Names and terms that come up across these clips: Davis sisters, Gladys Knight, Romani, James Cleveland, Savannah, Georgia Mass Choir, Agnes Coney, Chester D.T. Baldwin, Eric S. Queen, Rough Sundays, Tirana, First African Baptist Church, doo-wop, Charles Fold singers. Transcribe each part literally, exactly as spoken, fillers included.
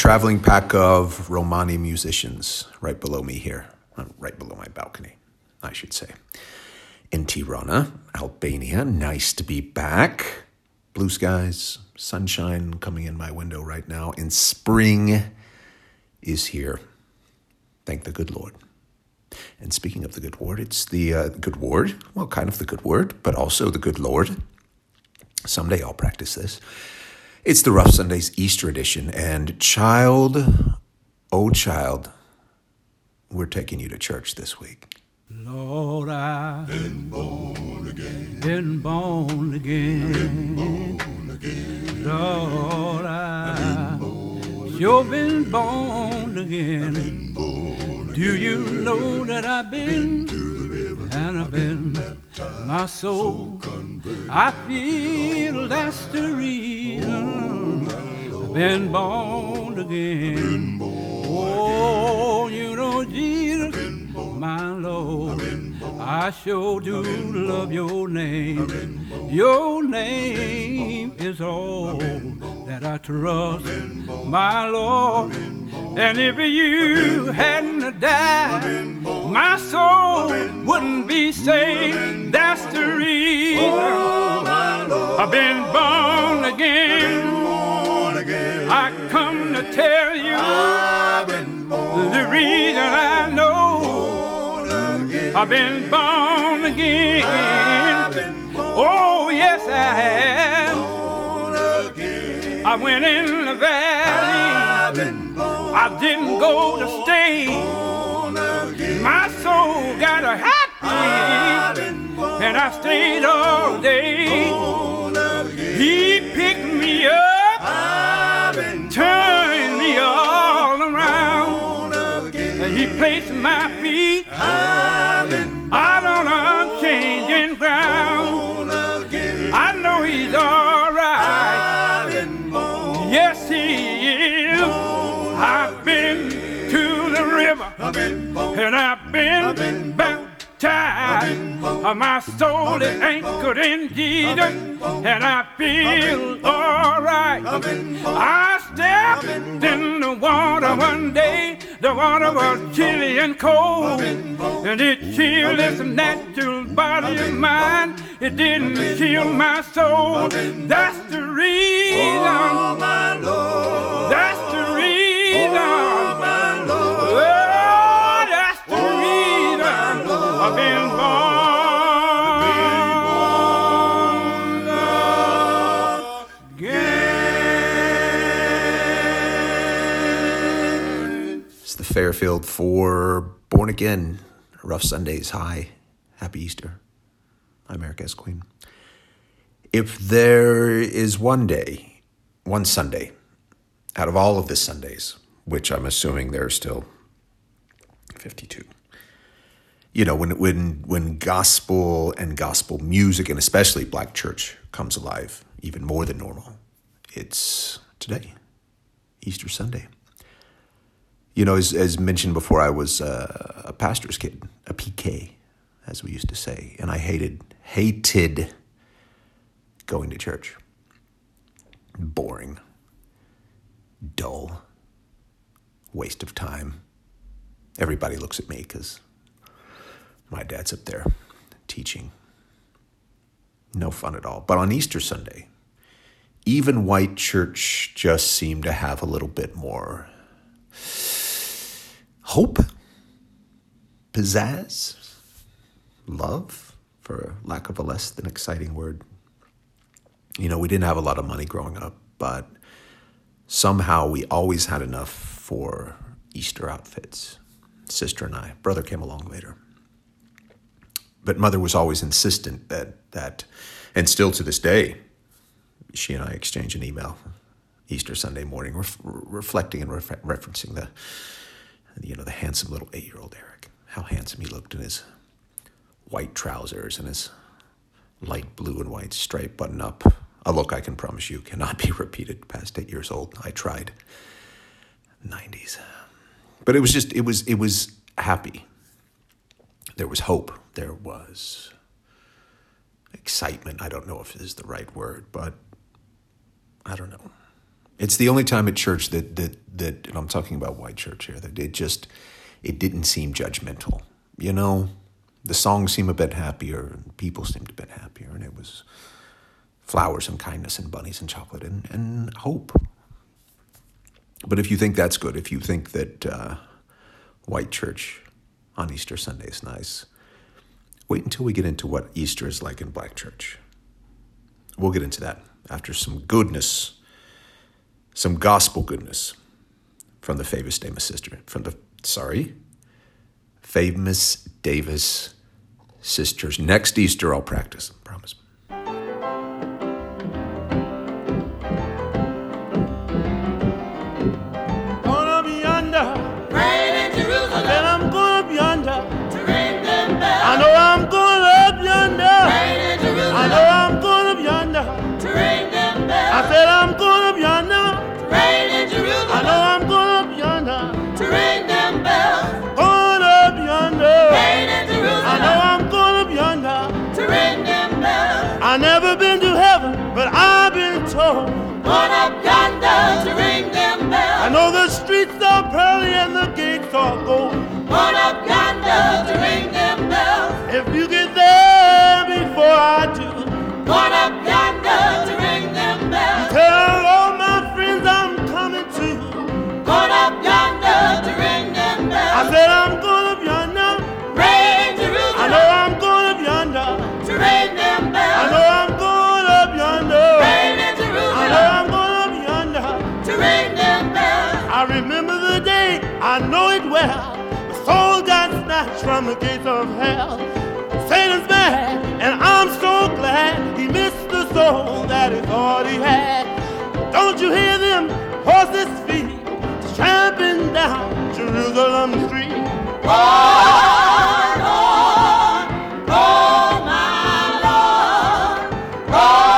traveling pack of Romani musicians right below me here, right below my balcony, I should say. In Tirana, Albania, nice to be back. Blue skies, sunshine coming in my window right now, and spring is here. Thank the good Lord. And speaking of the good word, it's the uh, good word, well, kind of the good word, but also the good Lord. Someday I'll practice this. It's the Rough Sundays Easter edition, and child, oh child, we're taking you to church this week. Lord, I've been born again, been born again, been born again. Lord, I've sure been born again. Been born Do again. You know that I've been, been and I've been, been my soul. So I feel that's the reason oh, I've been born again. Been born oh, again. You know Jesus, my Lord, I sure do love your name. Your name is all that I trust, my Lord. And if you hadn't died, my soul wouldn't be saved. That's the reason I've been born again. I come to tell you the reason I know I've been born again. Been born oh, yes, I have. I went in the valley. I didn't go to stay. My soul got a happy, and I stayed all day. He picked me up, turned me all around, and he placed my feet. I'm on unchanging ground. I know he's all right. Yes, he is. I've been to the river and I've been baptized. My soul is anchored in Jesus and I feel all right. I stepped in the water one day. The water was chilly and cold, and it chilled this natural body of mine. It didn't chill my soul. That's the reason. Oh, my Lord. That's the reason. Oh, my Lord. Oh, that's the reason I've been born again. Fairfield for Born Again, Rough Sundays. Hi, happy Easter. I'm Eric S. Queen. If there is one day, one Sunday, out of all of the Sundays, which I'm assuming there are still fifty-two, you know, when when when gospel and gospel music, and especially black church, comes alive even more than normal, it's today, Easter Sunday. You know, as, as mentioned before, I was uh, a pastor's kid, a P K, as we used to say. And I hated, hated going to church. Boring. Dull. Waste of time. Everybody looks at me because my dad's up there teaching. No fun at all. But on Easter Sunday, even white church just seemed to have a little bit more hope, pizzazz, love, for lack of a less than exciting word. You know, we didn't have a lot of money growing up, but somehow we always had enough for Easter outfits. Sister and I, brother came along later. But mother was always insistent that, that, and still to this day, she and I exchange an email Easter Sunday morning, ref- reflecting and refer- referencing the You know, the handsome little eight-year-old Eric, how handsome he looked in his white trousers and his light blue and white striped button-up. A look I can promise you cannot be repeated past eight years old. I tried. nineties. But it was just, it was, it was happy. There was hope. There was excitement. I don't know if is the right word, but I don't know. It's the only time at church that, that, that, and I'm talking about white church here, that it just, it didn't seem judgmental. You know, the songs seem a bit happier, and people seemed a bit happier, and it was flowers and kindness and bunnies and chocolate and, and hope. But if you think that's good, if you think that uh, white church on Easter Sunday is nice, wait until we get into what Easter is like in black church. We'll get into that after some goodness, some gospel goodness from the famous Davis sister, from the, sorry, famous Davis sisters. Next Easter, I'll practice, I promise. Pearly and the gates are gold. Put up yonder to ring them bells. If you get there before I do, put up yonder to ring them bells. Tell all my friends I'm coming too. Put up yonder to ring them bells. I said I'm going up yonder. Rain Jerusalem. I know I'm going up yonder to ring them bells. I know I'm going up yonder. Rain in Jerusalem. I know I'm going up yonder to ring them bells. I remember. I know it well. The soul got snatched from the gates of hell. Satan's mad, and I'm so glad he missed the soul that he thought he had. Don't you hear them horses' feet tramping down Jerusalem street? Lord, Lord, oh my Lord, Lord, Lord, oh.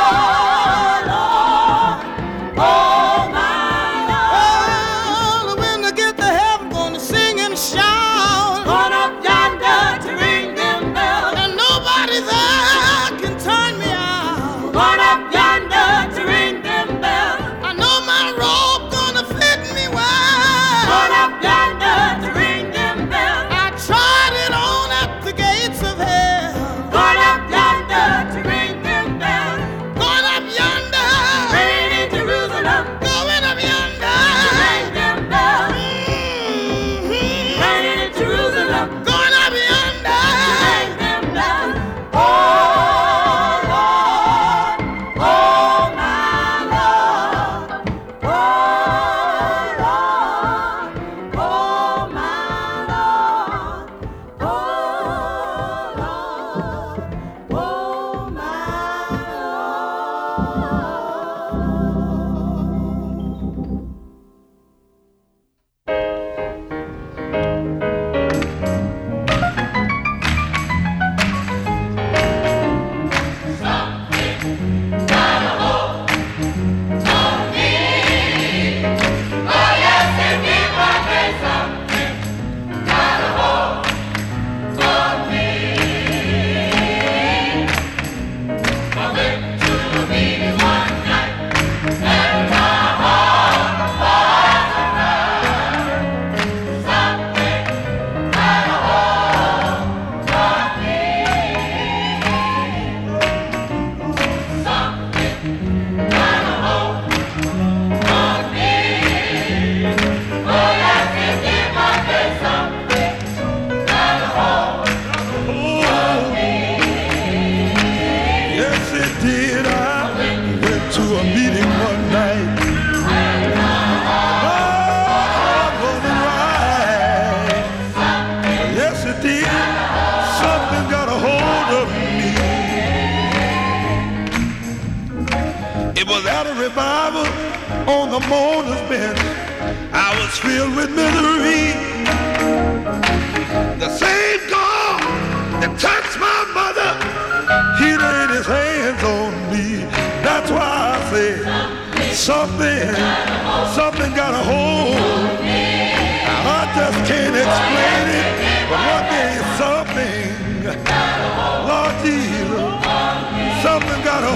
Something got a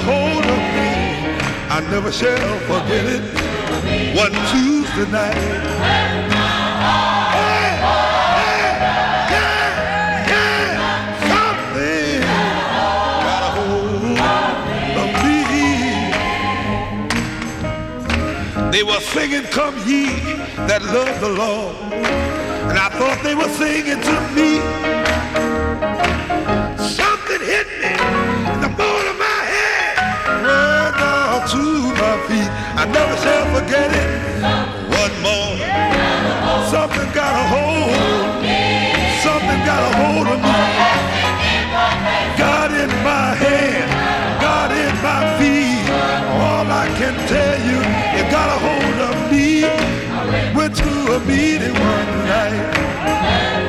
hold of me. I never shall forget it. one Tuesday night. They were singing, "Come ye that love the Lord," and I thought they were singing to me. Something hit me in the bone of my head, right down to my feet. I never shall forget it. One more, something got a hold, something got a hold of me. God in my hand, God in my feet. All I can tell you, it got a hold of me. Went to a meeting one night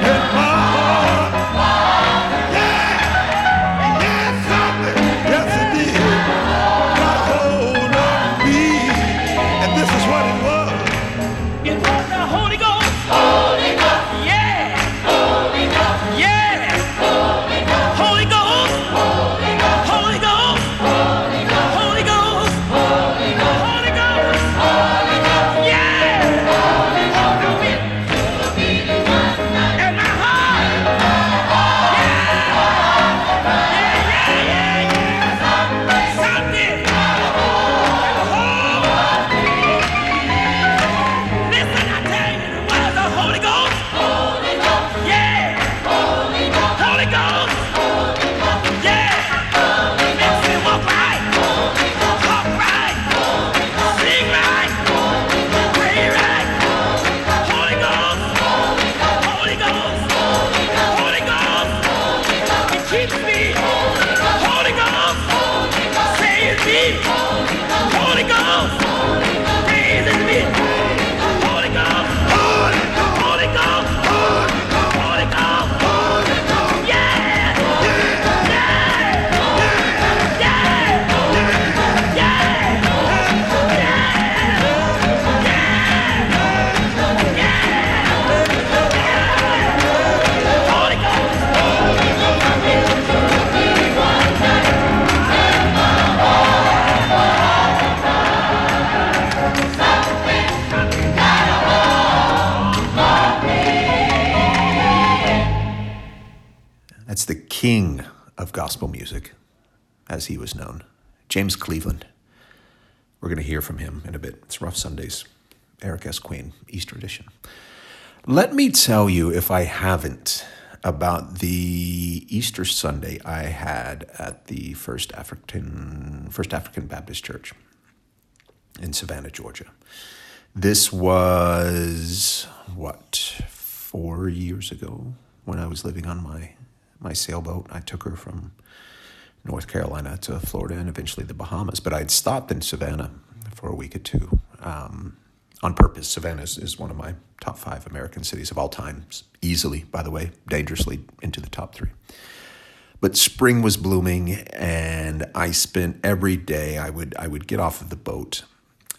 with my heart. Yeah, yeah, something, yes it did. Got a hold of me, and this is what it was. It was the Holy Ghost. Holy Ghost. Yeah. Holy Ghost. Yeah. Holy Ghost. Holy Ghost. Holy Ghost. Holy Ghost. Holy Ghost. Holy Ghost. Holy Ghost. King of gospel music, as he was known, James Cleveland. We're going to hear from him in a bit. It's Rough Sundays, Eric S. Queen, Easter edition. Let me tell you, if I haven't, about the Easter Sunday I had at the First African First African Baptist Church in Savannah, Georgia. This was, what, four years ago when I was living on my my sailboat. I took her from North Carolina to Florida and eventually the Bahamas. But I'd stopped in Savannah for a week or two um, on purpose. Savannah is, is one of my top five American cities of all time. Easily, by the way, dangerously into the top three. But spring was blooming, and I spent every day, I would I would get off of the boat.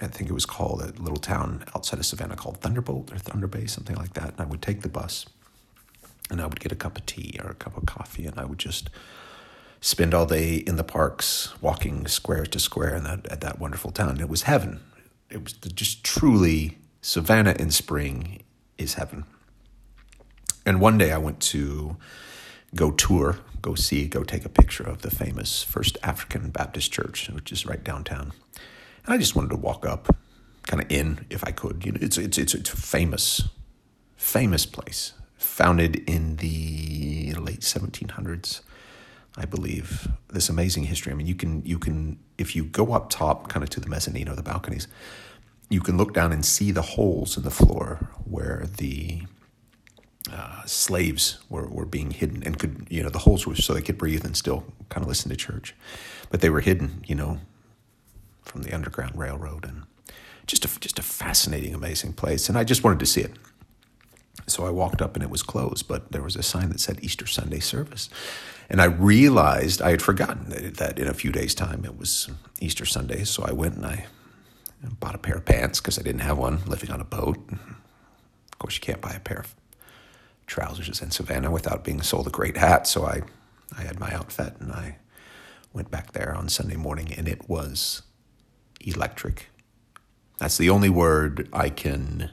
I think it was called, a little town outside of Savannah called Thunderbolt or Thunder Bay, something like that. And I would take the bus. And I would get a cup of tea or a cup of coffee, and I would just spend all day in the parks, walking square to square in that, at that wonderful town. And it was heaven. It was just truly, Savannah in spring is heaven. And one day I went to go tour, go see, go take a picture of the famous First African Baptist Church, which is right downtown. And I just wanted to walk up, kind of in, if I could. You know, it's it's it's, it's a famous, famous place. Founded in the late seventeen hundreds, I believe. This amazing history. I mean, you can, you can, if you go up top, kind of to the mezzanine or the balconies, you can look down and see the holes in the floor where the uh, slaves were, were being hidden and could, you know, the holes were so they could breathe and still kind of listen to church. But they were hidden, you know, from the Underground Railroad, and just a, just a fascinating, amazing place. And I just wanted to see it. So I walked up and it was closed, but there was a sign that said Easter Sunday service. And I realized I had forgotten that, that in a few days' time it was Easter Sunday. So I went and I bought a pair of pants because I didn't have one, living on a boat. Of course, you can't buy a pair of trousers in Savannah without being sold a great hat. So I, I had my outfit and I went back there on Sunday morning, and it was electric. That's the only word I can,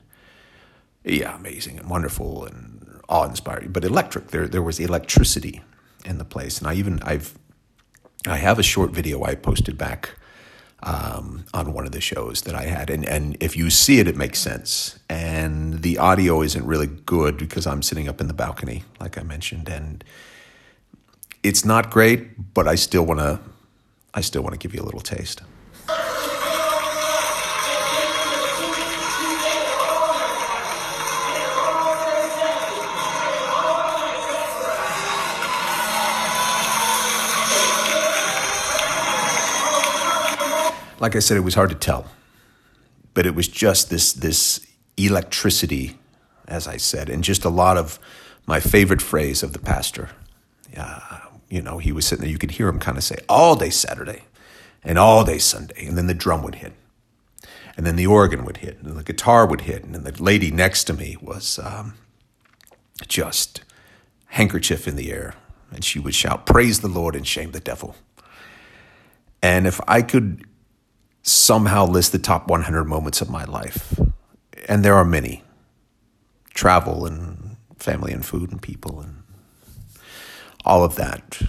yeah, amazing and wonderful and awe-inspiring, but electric. There there was electricity in the place. And I even, I've, I have a short video I posted back um, on one of the shows that I had. And, and if you see it, it makes sense. And the audio isn't really good because I'm sitting up in the balcony, like I mentioned. And it's not great, but I still want to, I still want to give you a little taste. Like I said, it was hard to tell, but it was just this this electricity, as I said, and just a lot of my favorite phrase of the pastor. Uh, you know, he was sitting there, you could hear him kind of say, all day Saturday and all day Sunday. And then the drum would hit, and then the organ would hit, and the guitar would hit. And then the lady next to me was um, just handkerchief in the air. And she would shout, praise the Lord and shame the devil. And if I could somehow list the top one hundred moments of my life, and there are many, travel and family and food and people and all of that,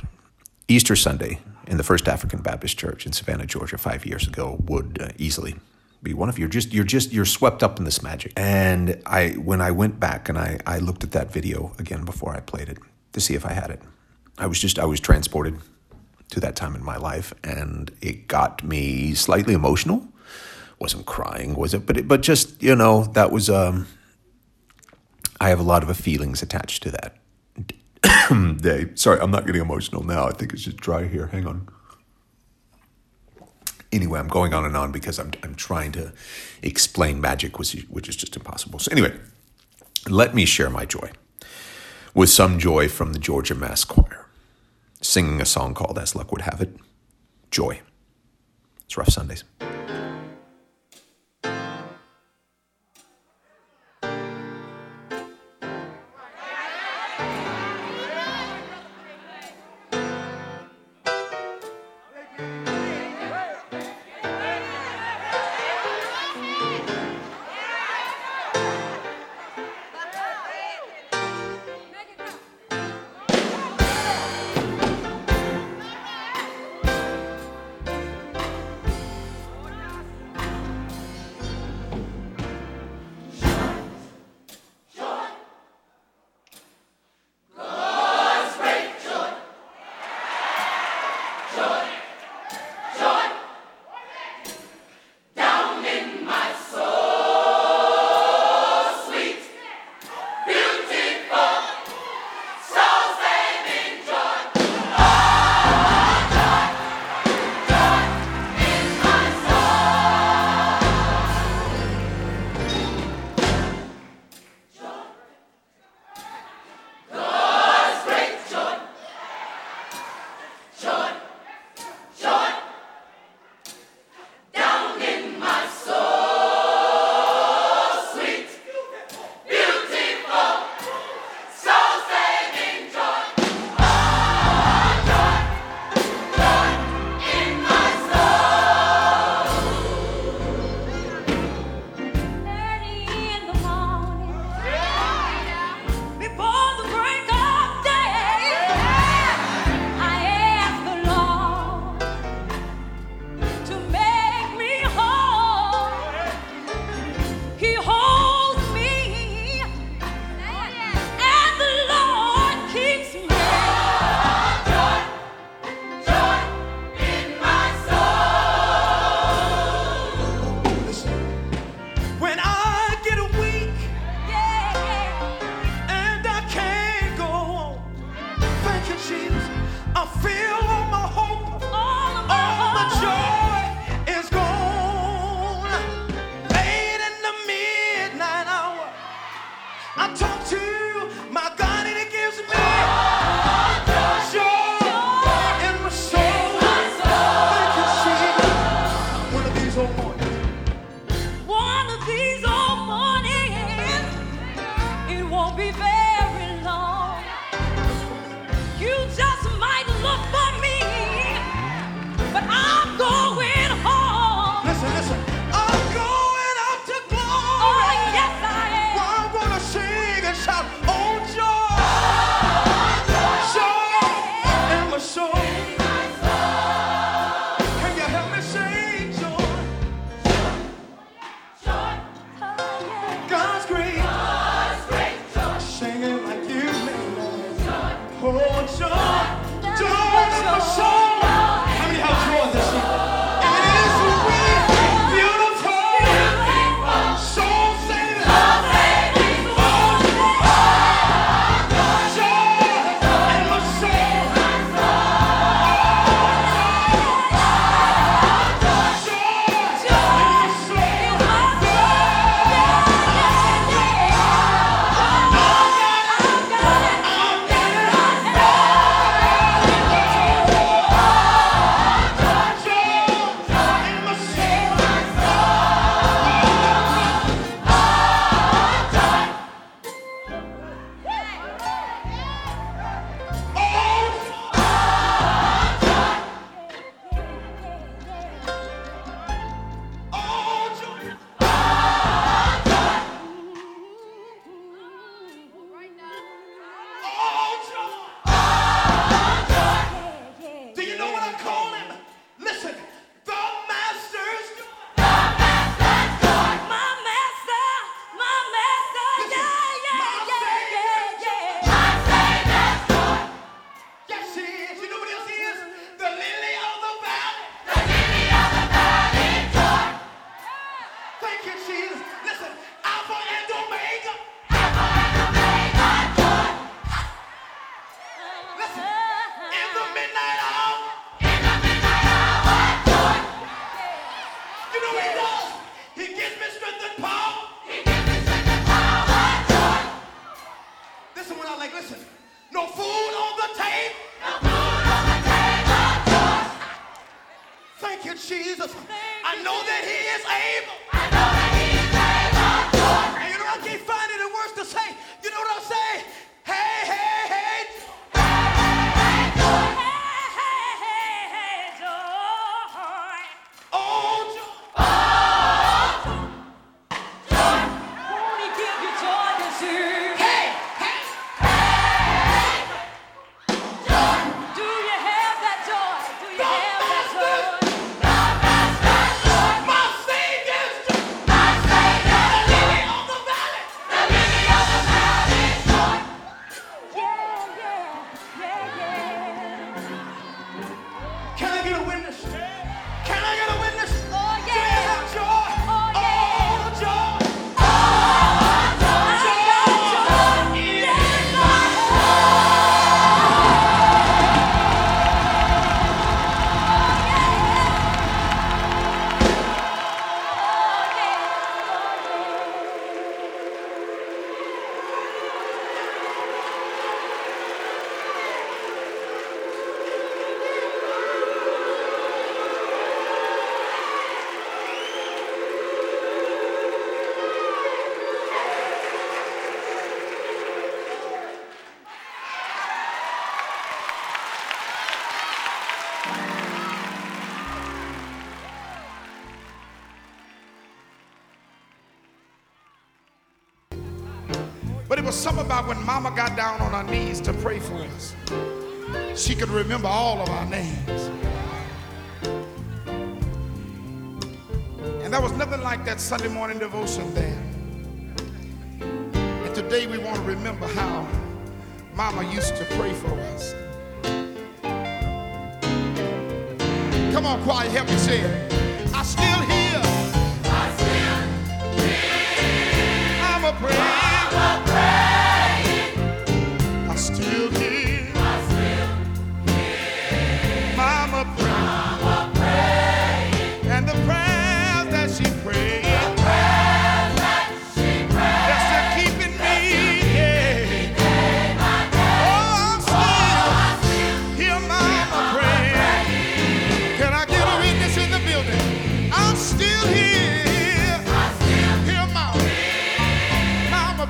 Easter Sunday in the First African Baptist Church in Savannah, Georgia, five years ago would uh, easily be one of you. You're just you're just you're swept up in this magic. And I when I went back and I I looked at that video again before I played it to see if I had it, I was just I was transported to that time in my life, and it got me slightly emotional. Wasn't crying, was it? But it, but just, you know, that was, um, I have a lot of feelings attached to that day. Sorry, I'm not getting emotional now. I think it's just dry here. Hang on. Anyway, I'm going on and on because I'm I'm trying to explain magic, which is, which is just impossible. So anyway, let me share my joy with some joy from the Georgia Mass Choir, singing a song called, as luck would have it, Joy. It's Rough Sundays. Before the break of day, I ask the Lord. It was something about when Mama got down on her knees to pray for us. She could remember all of our names. And there was nothing like that Sunday morning devotion there. And today we want to remember how Mama used to pray for us. Come on, choir, help me sing. I still hear. I still hear. I'm a prayer. I'm praying. I still hear. I still hear. Mama praying. Mama praying. And the prayer that she prayed. The prayer that she prayed. That's still keeping me. Yeah. Keeping my day. Oh, I'm still, oh, I still hear Mama praying. Praying. Can I get a witness in the building? I'm still here. I still hear Mama. Mama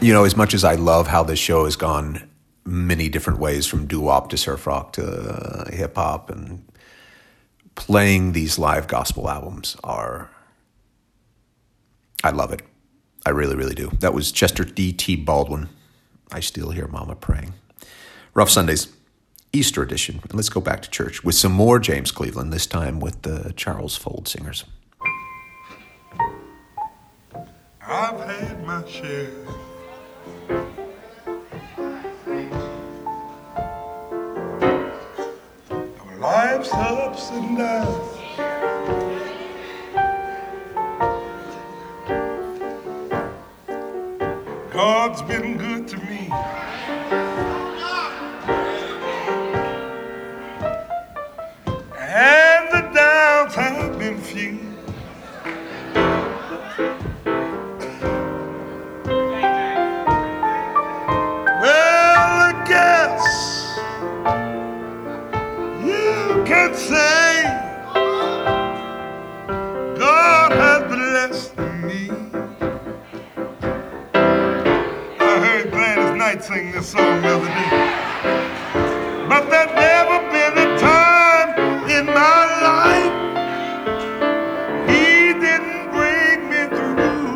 You know, as much as I love how this show has gone many different ways, from doo-wop to surf rock to uh, hip-hop, and playing these live gospel albums are, I love it. I really, really do. That was Chester D T. Baldwin. I Still Hear Mama Praying. Rough Sundays, Easter edition. And let's go back to church with some more James Cleveland, this time with the Charles Fold Singers. I've had my share. Life's ups and downs. God's been good to me. And the downs have been few. Say, God has blessed me. I heard Gladys Knight sing this song the other day. But there never been a time in my life He didn't bring me through.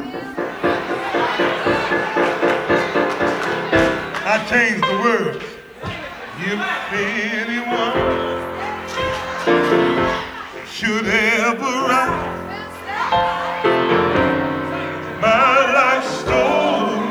I changed the words. If anyone should ever write my life story.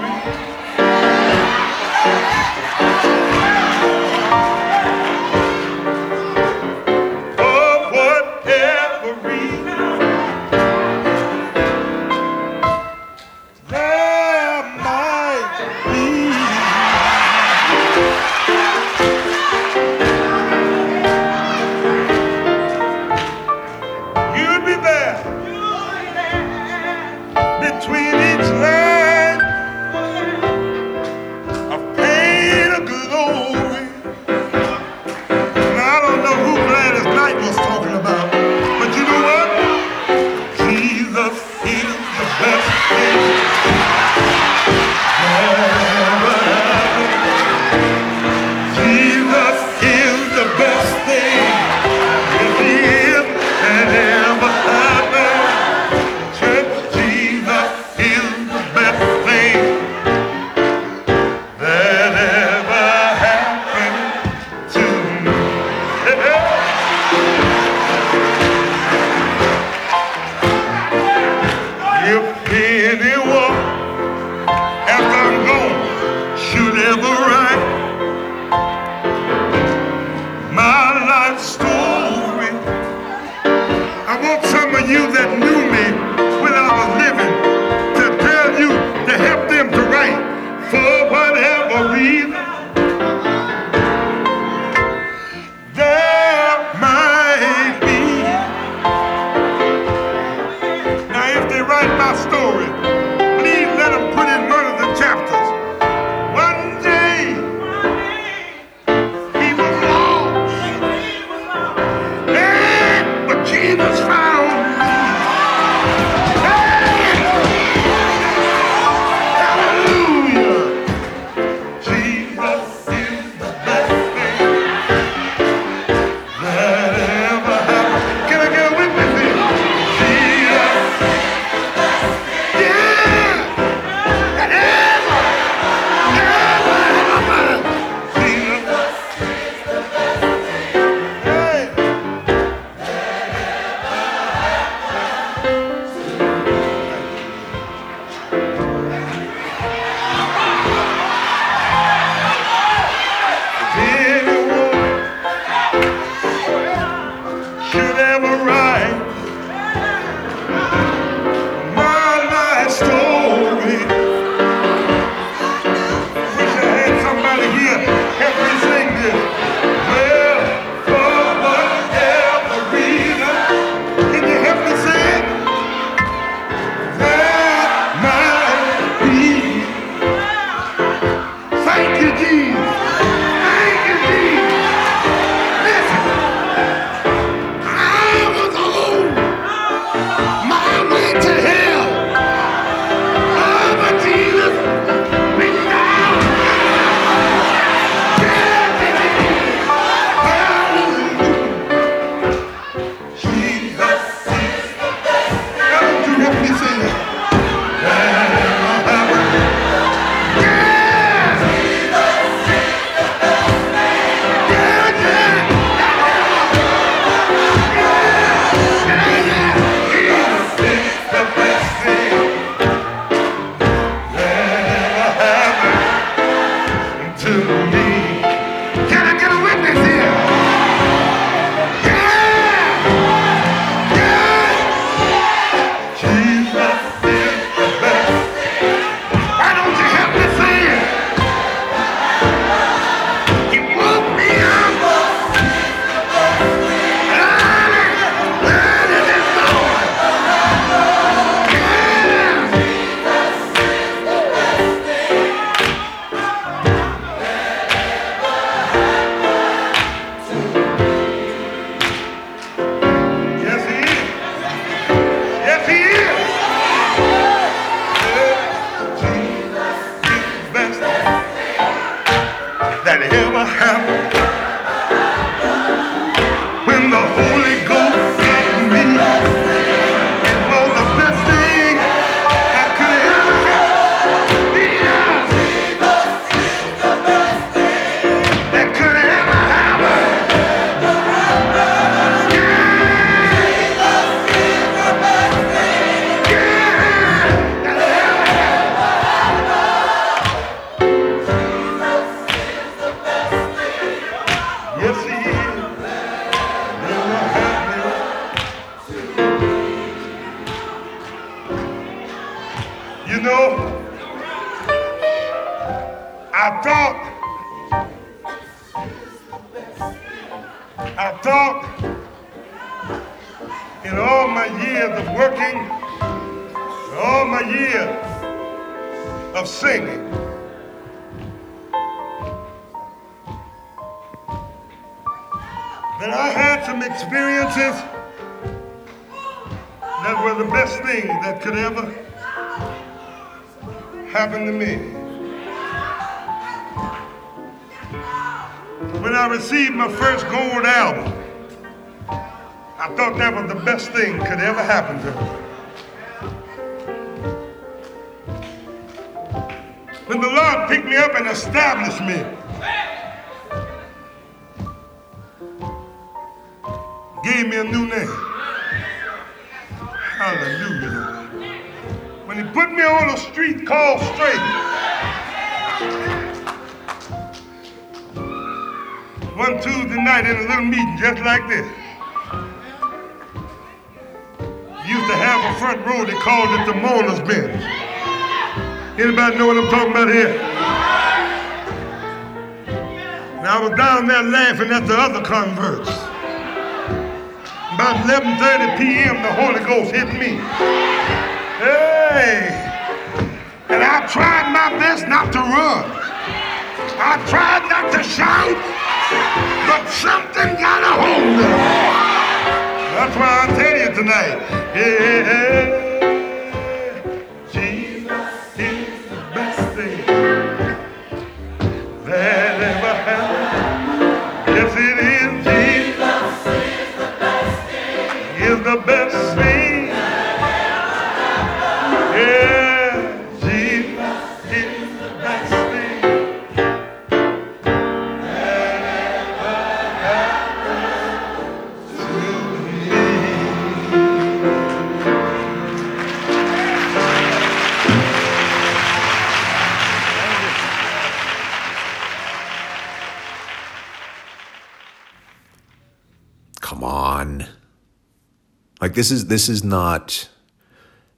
Like this is this is not,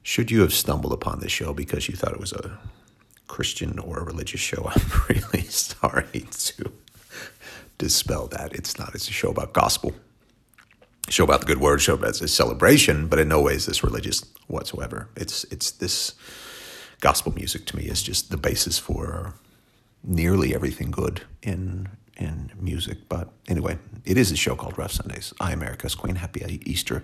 should you have stumbled upon this show because you thought it was a Christian or a religious show, I'm really sorry to dispel that. It's not. It's a show about gospel, a show about the good word, a show about a celebration, but in no way is this religious whatsoever. It's it's this gospel music to me is just the basis for nearly everything good in in music. But anyway, it is a show called Rough Sundays. I am Eric S. Queen. Happy Easter.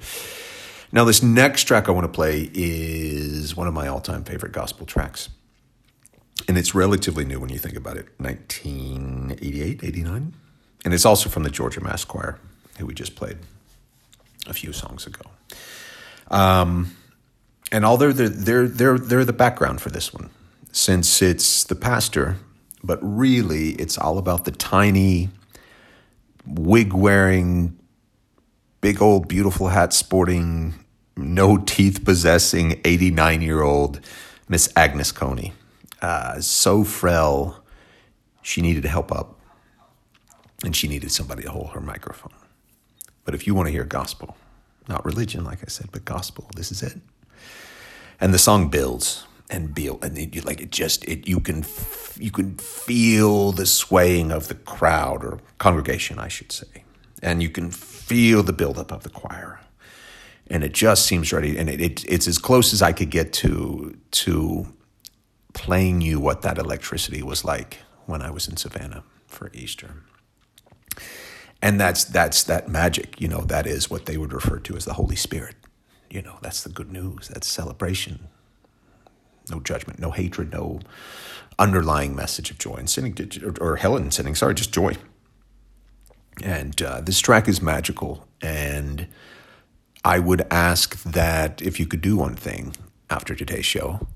Now, this next track I want to play is one of my all-time favorite gospel tracks. And it's relatively new when you think about it, nineteen eighty-eight, eighty-nine. And it's also from the Georgia Mass Choir, who we just played a few songs ago. Um, and although they're, they're, they're, they're the background for this one, since it's the pastor, but really, it's all about the tiny, wig-wearing, big old beautiful hat-sporting, no-teeth-possessing eighty-nine-year-old Miss Agnes Coney. Uh, so frail She needed help up, and she needed somebody to hold her microphone. But if you want to hear gospel, not religion, like I said, but gospel, this is it. And the song builds and builds, and it, like it just it you can f- you can feel the swaying of the crowd or congregation, I should say, and you can feel the buildup of the choir, and it just seems ready. And it, it it's as close as I could get to to playing you what that electricity was like when I was in Savannah for Easter. And that's that's that magic, you know, that is what they would refer to as the Holy Spirit. You know, that's the good news, that's celebration. No judgment, no hatred, no underlying message of joy and sinning, or, or hell and sinning, sorry, just joy. And uh, this track is magical. And I would ask that if you could do one thing after today's show,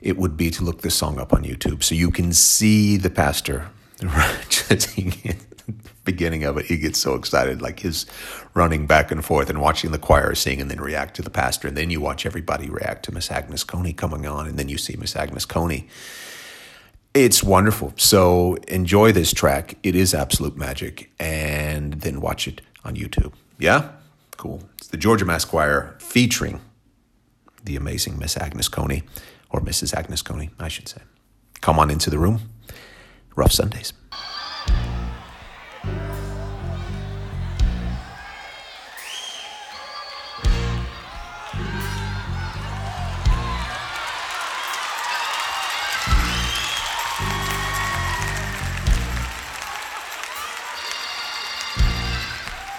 it would be to look this song up on YouTube so you can see the pastor chanting it. Beginning of it, he gets so excited, like his running back and forth and watching the choir sing and then react to the pastor. And then you watch everybody react to Miss Agnes Coney coming on, and then you see Miss Agnes Coney. It's wonderful. So enjoy this track. It is absolute magic. And then watch it on YouTube. Yeah? Cool. It's the Georgia Mass Choir featuring the amazing Miss Agnes Coney, or Missus Agnes Coney, I should say. Come on into the room. Rough Sundays.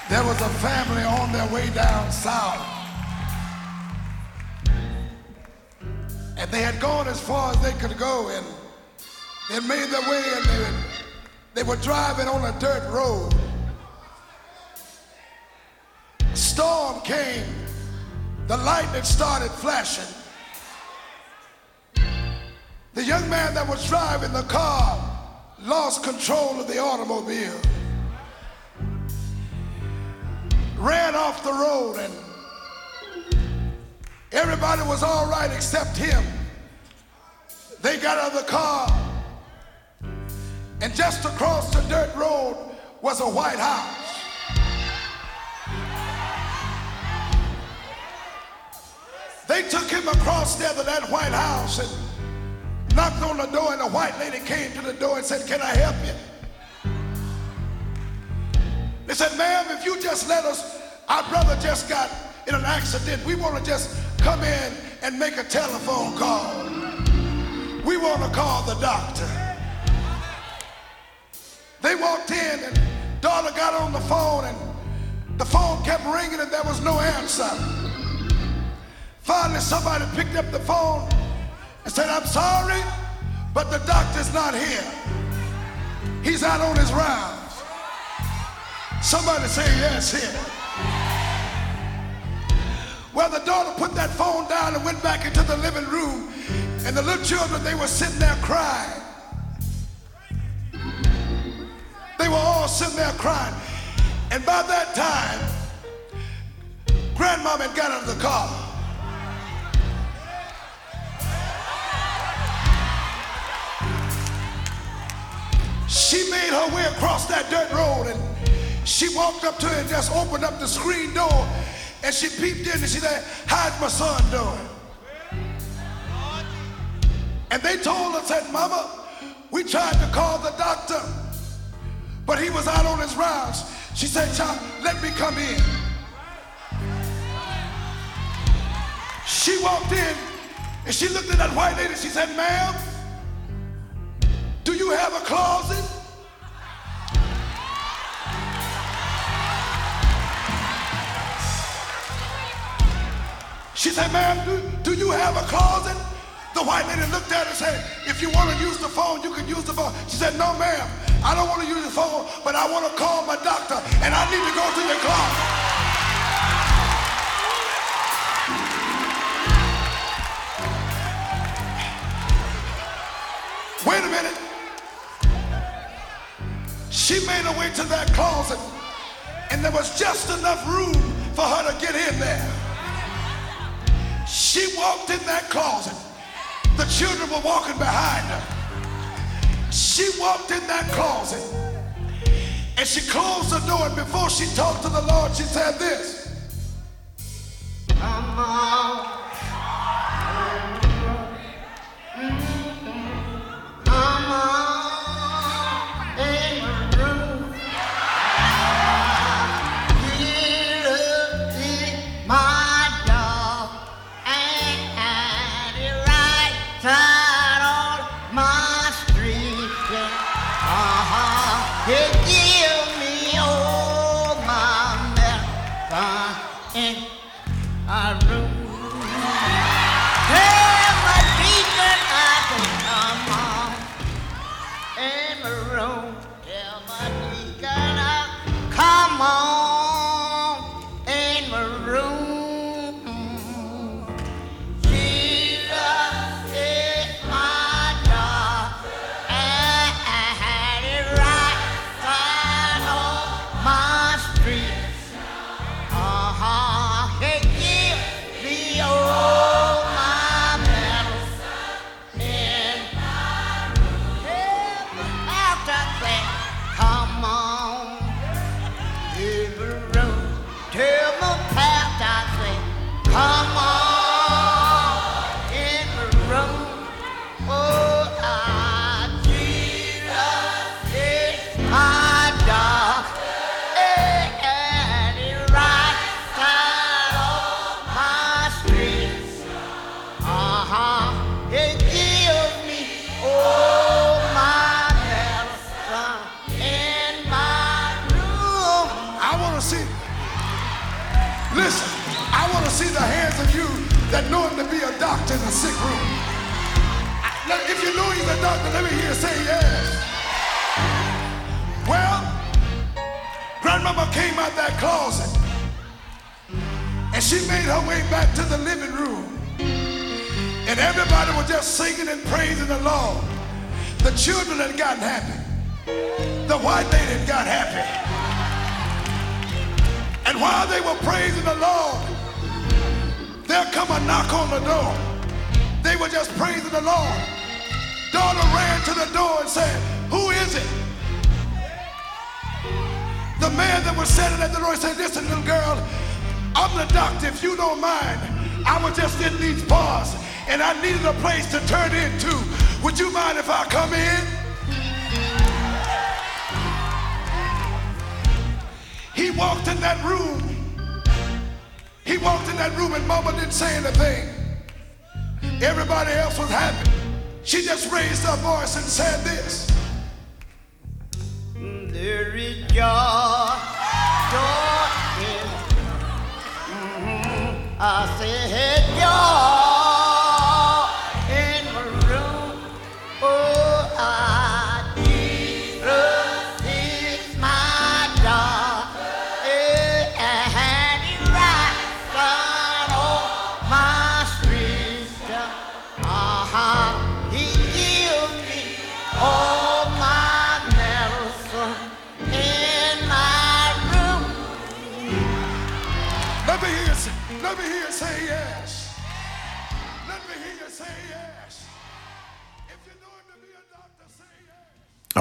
There was a family on their way down south, and they had gone as far as they could go, and they made their way, and they, they were driving on a dirt road. A storm came, the lightning started flashing. The young man that was driving the car lost control of the automobile, ran off the road, and everybody was all right except him. They got out of the car, and just across the dirt road was a white house. They took him across there to that white house and knocked on the door, and a white lady came to the door and said, "Can I help you?" They said, "Ma'am, if you just let us, our brother just got in an accident. We want to just come in and make a telephone call. We want to call the doctor." They walked in, and daughter got on the phone, and the phone kept ringing, and there was no answer. Finally, somebody picked up the phone and said, "I'm sorry, but the doctor's not here. He's out on his round." Somebody say yes here. Well, the daughter put that phone down and went back into the living room, and the little children, they were sitting there crying. They were all sitting there crying. And by that time, grandmama had got out of the car. She made her way across that dirt road, and she walked up to it and just opened up the screen door, and she peeped in, and she said, "How's my son doing?" And they told us that, "Mama, we tried to call the doctor, but he was out on his rounds." She said, "Child, let me come in." She walked in, and she looked at that white lady, and she said, "Ma'am, do you have a closet?" She said, "Ma'am, do, do you have a closet?" The white lady looked at her and said, "If you want to use the phone, you can use the phone." She said, "No, ma'am, I don't want to use the phone, but I want to call my doctor, and I need to go to your closet." Wait a minute. She made her way to that closet, and there was just enough room for her to get in there. She walked in that closet. The children were walking behind her. She walked in that closet and she closed the door, and before she talked to the Lord, she said this. I'm out.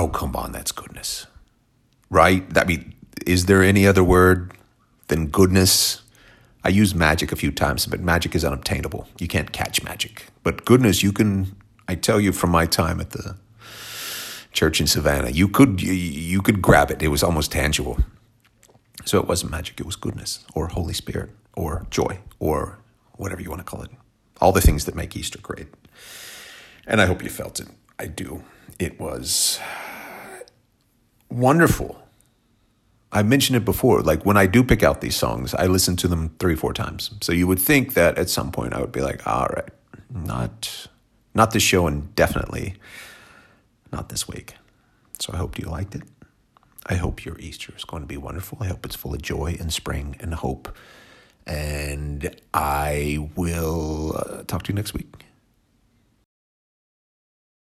Oh, come on, that's goodness, right? I mean, is there any other word than goodness? I used magic a few times, but magic is unobtainable. You can't catch magic. But goodness, you can, I tell you from my time at the church in Savannah, you could, you, you could grab it. It was almost tangible. So it wasn't magic. It was goodness or Holy Spirit or joy or whatever you want to call it. All the things that make Easter great. And I hope you felt it. I do. It was wonderful. I mentioned it before. Like when I do pick out these songs, I listen to them three, four times. So you would think that at some point I would be like, all right, not, not this show and definitely not this week. So I hope you liked it. I hope your Easter is going to be wonderful. I hope it's full of joy and spring and hope. And I will uh, talk to you next week.